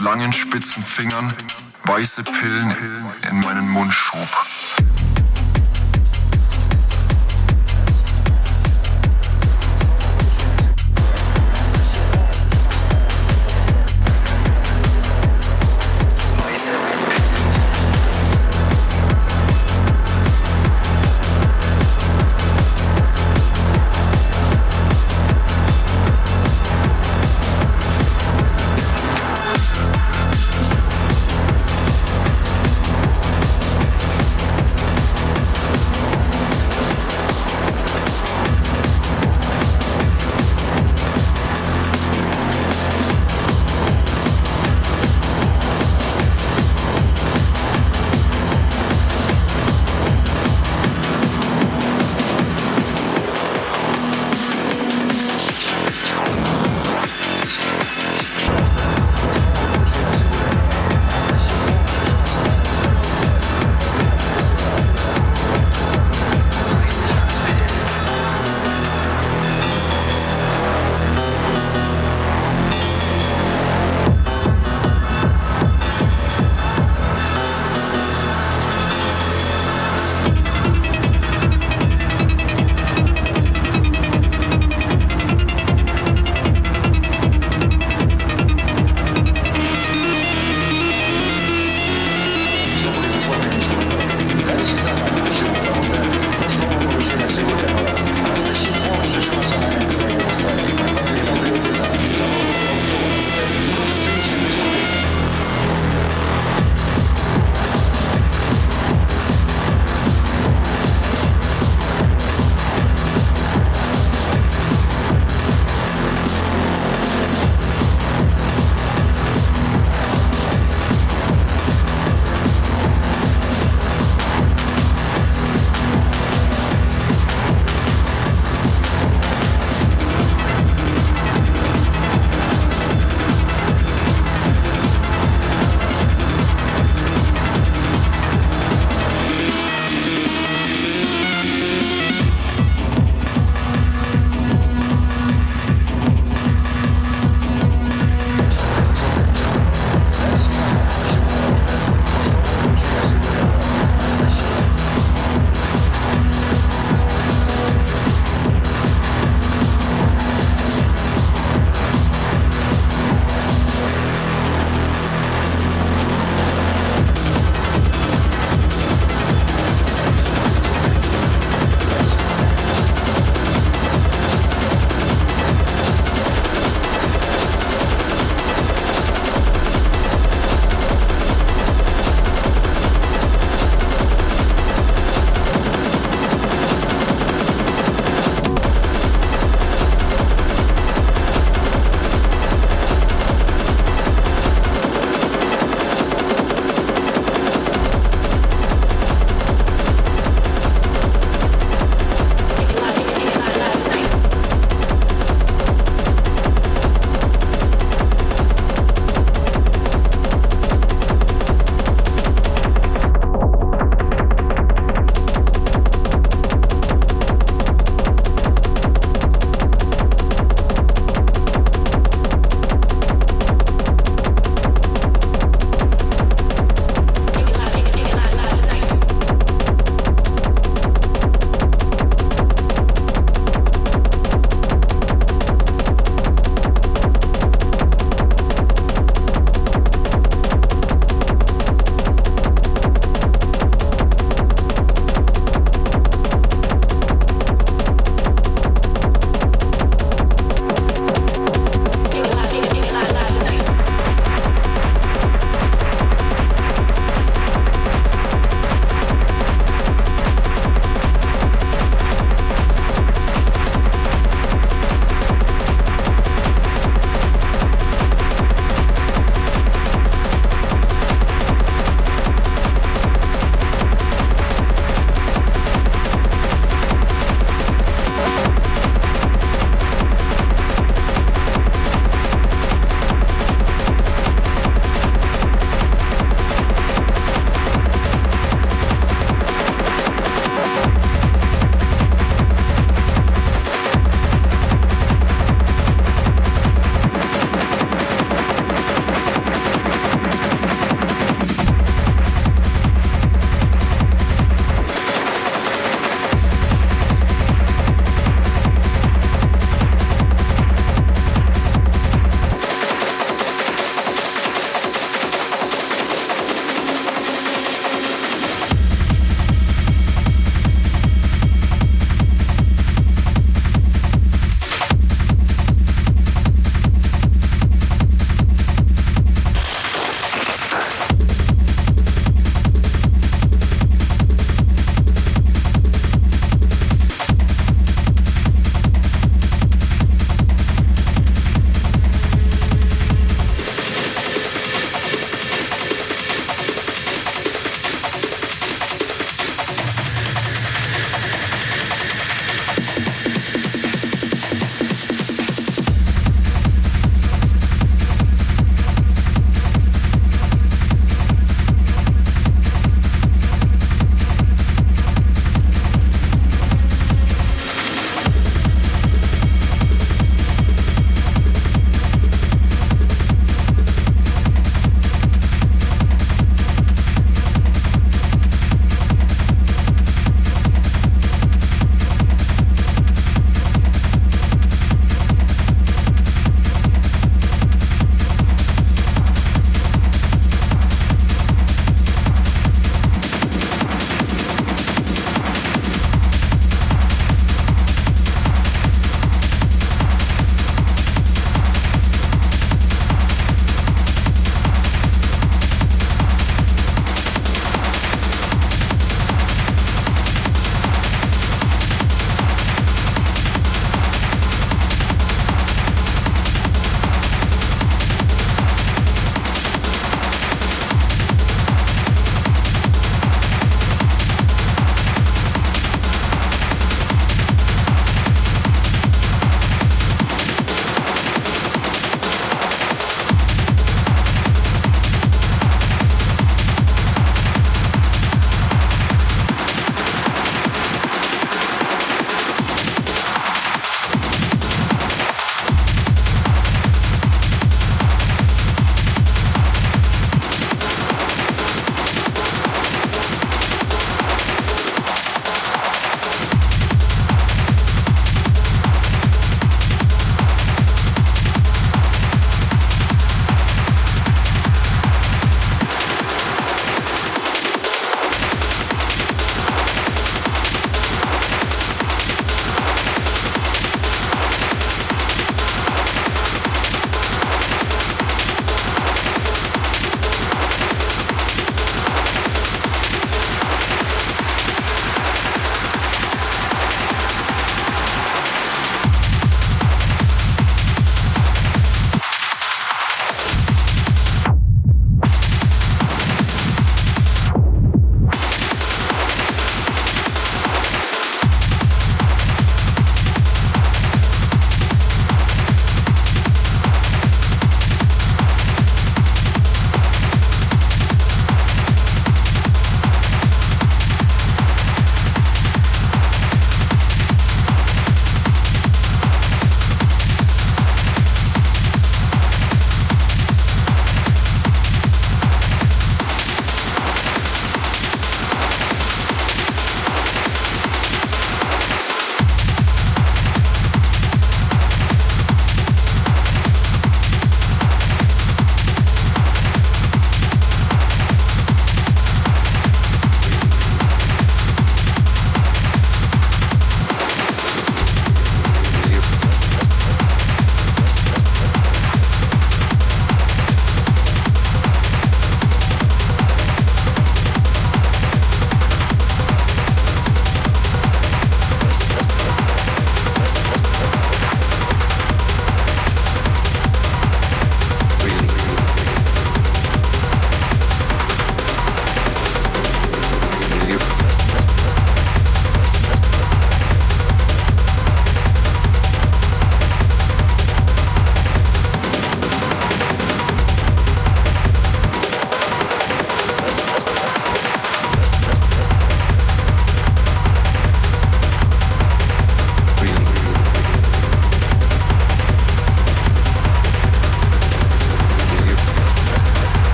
mit langen spitzen Fingern weiße Pillen in meinen Mund schob.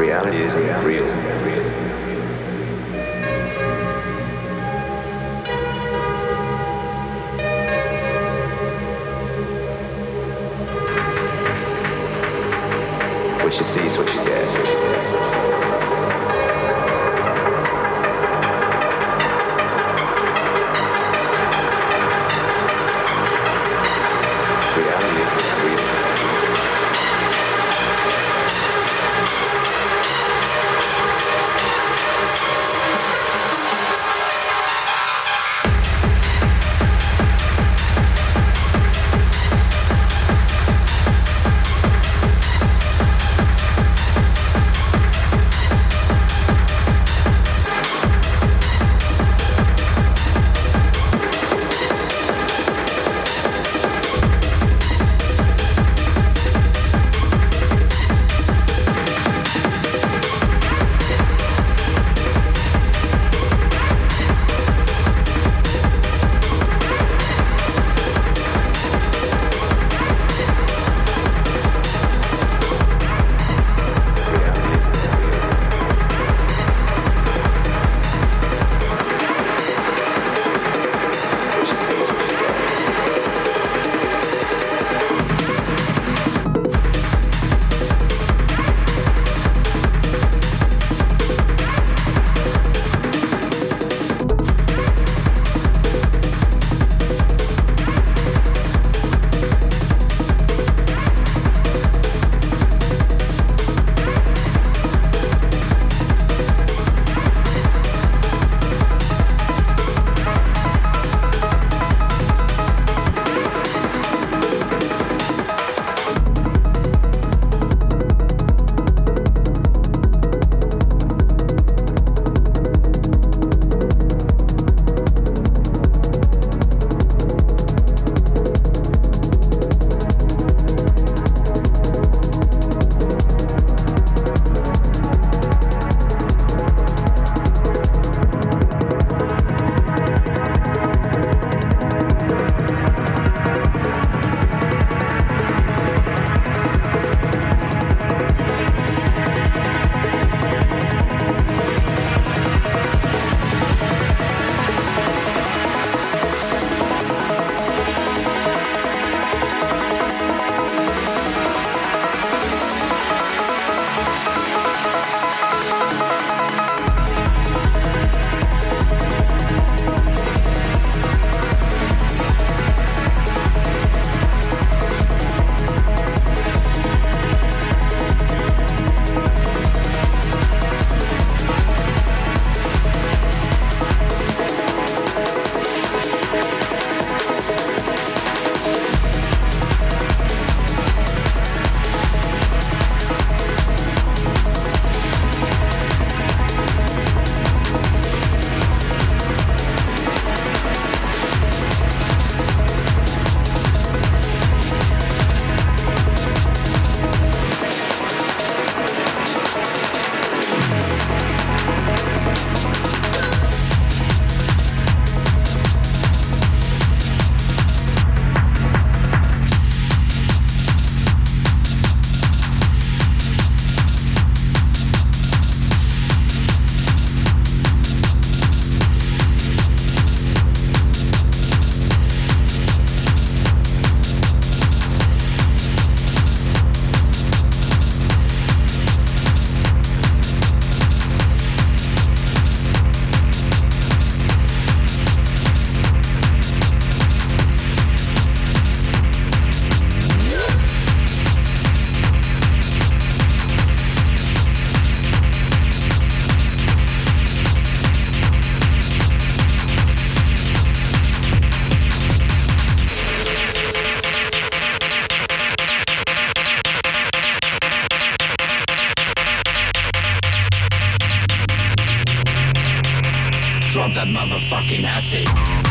Reality isn't real. What you see is what you get. Drop that motherfucking acid.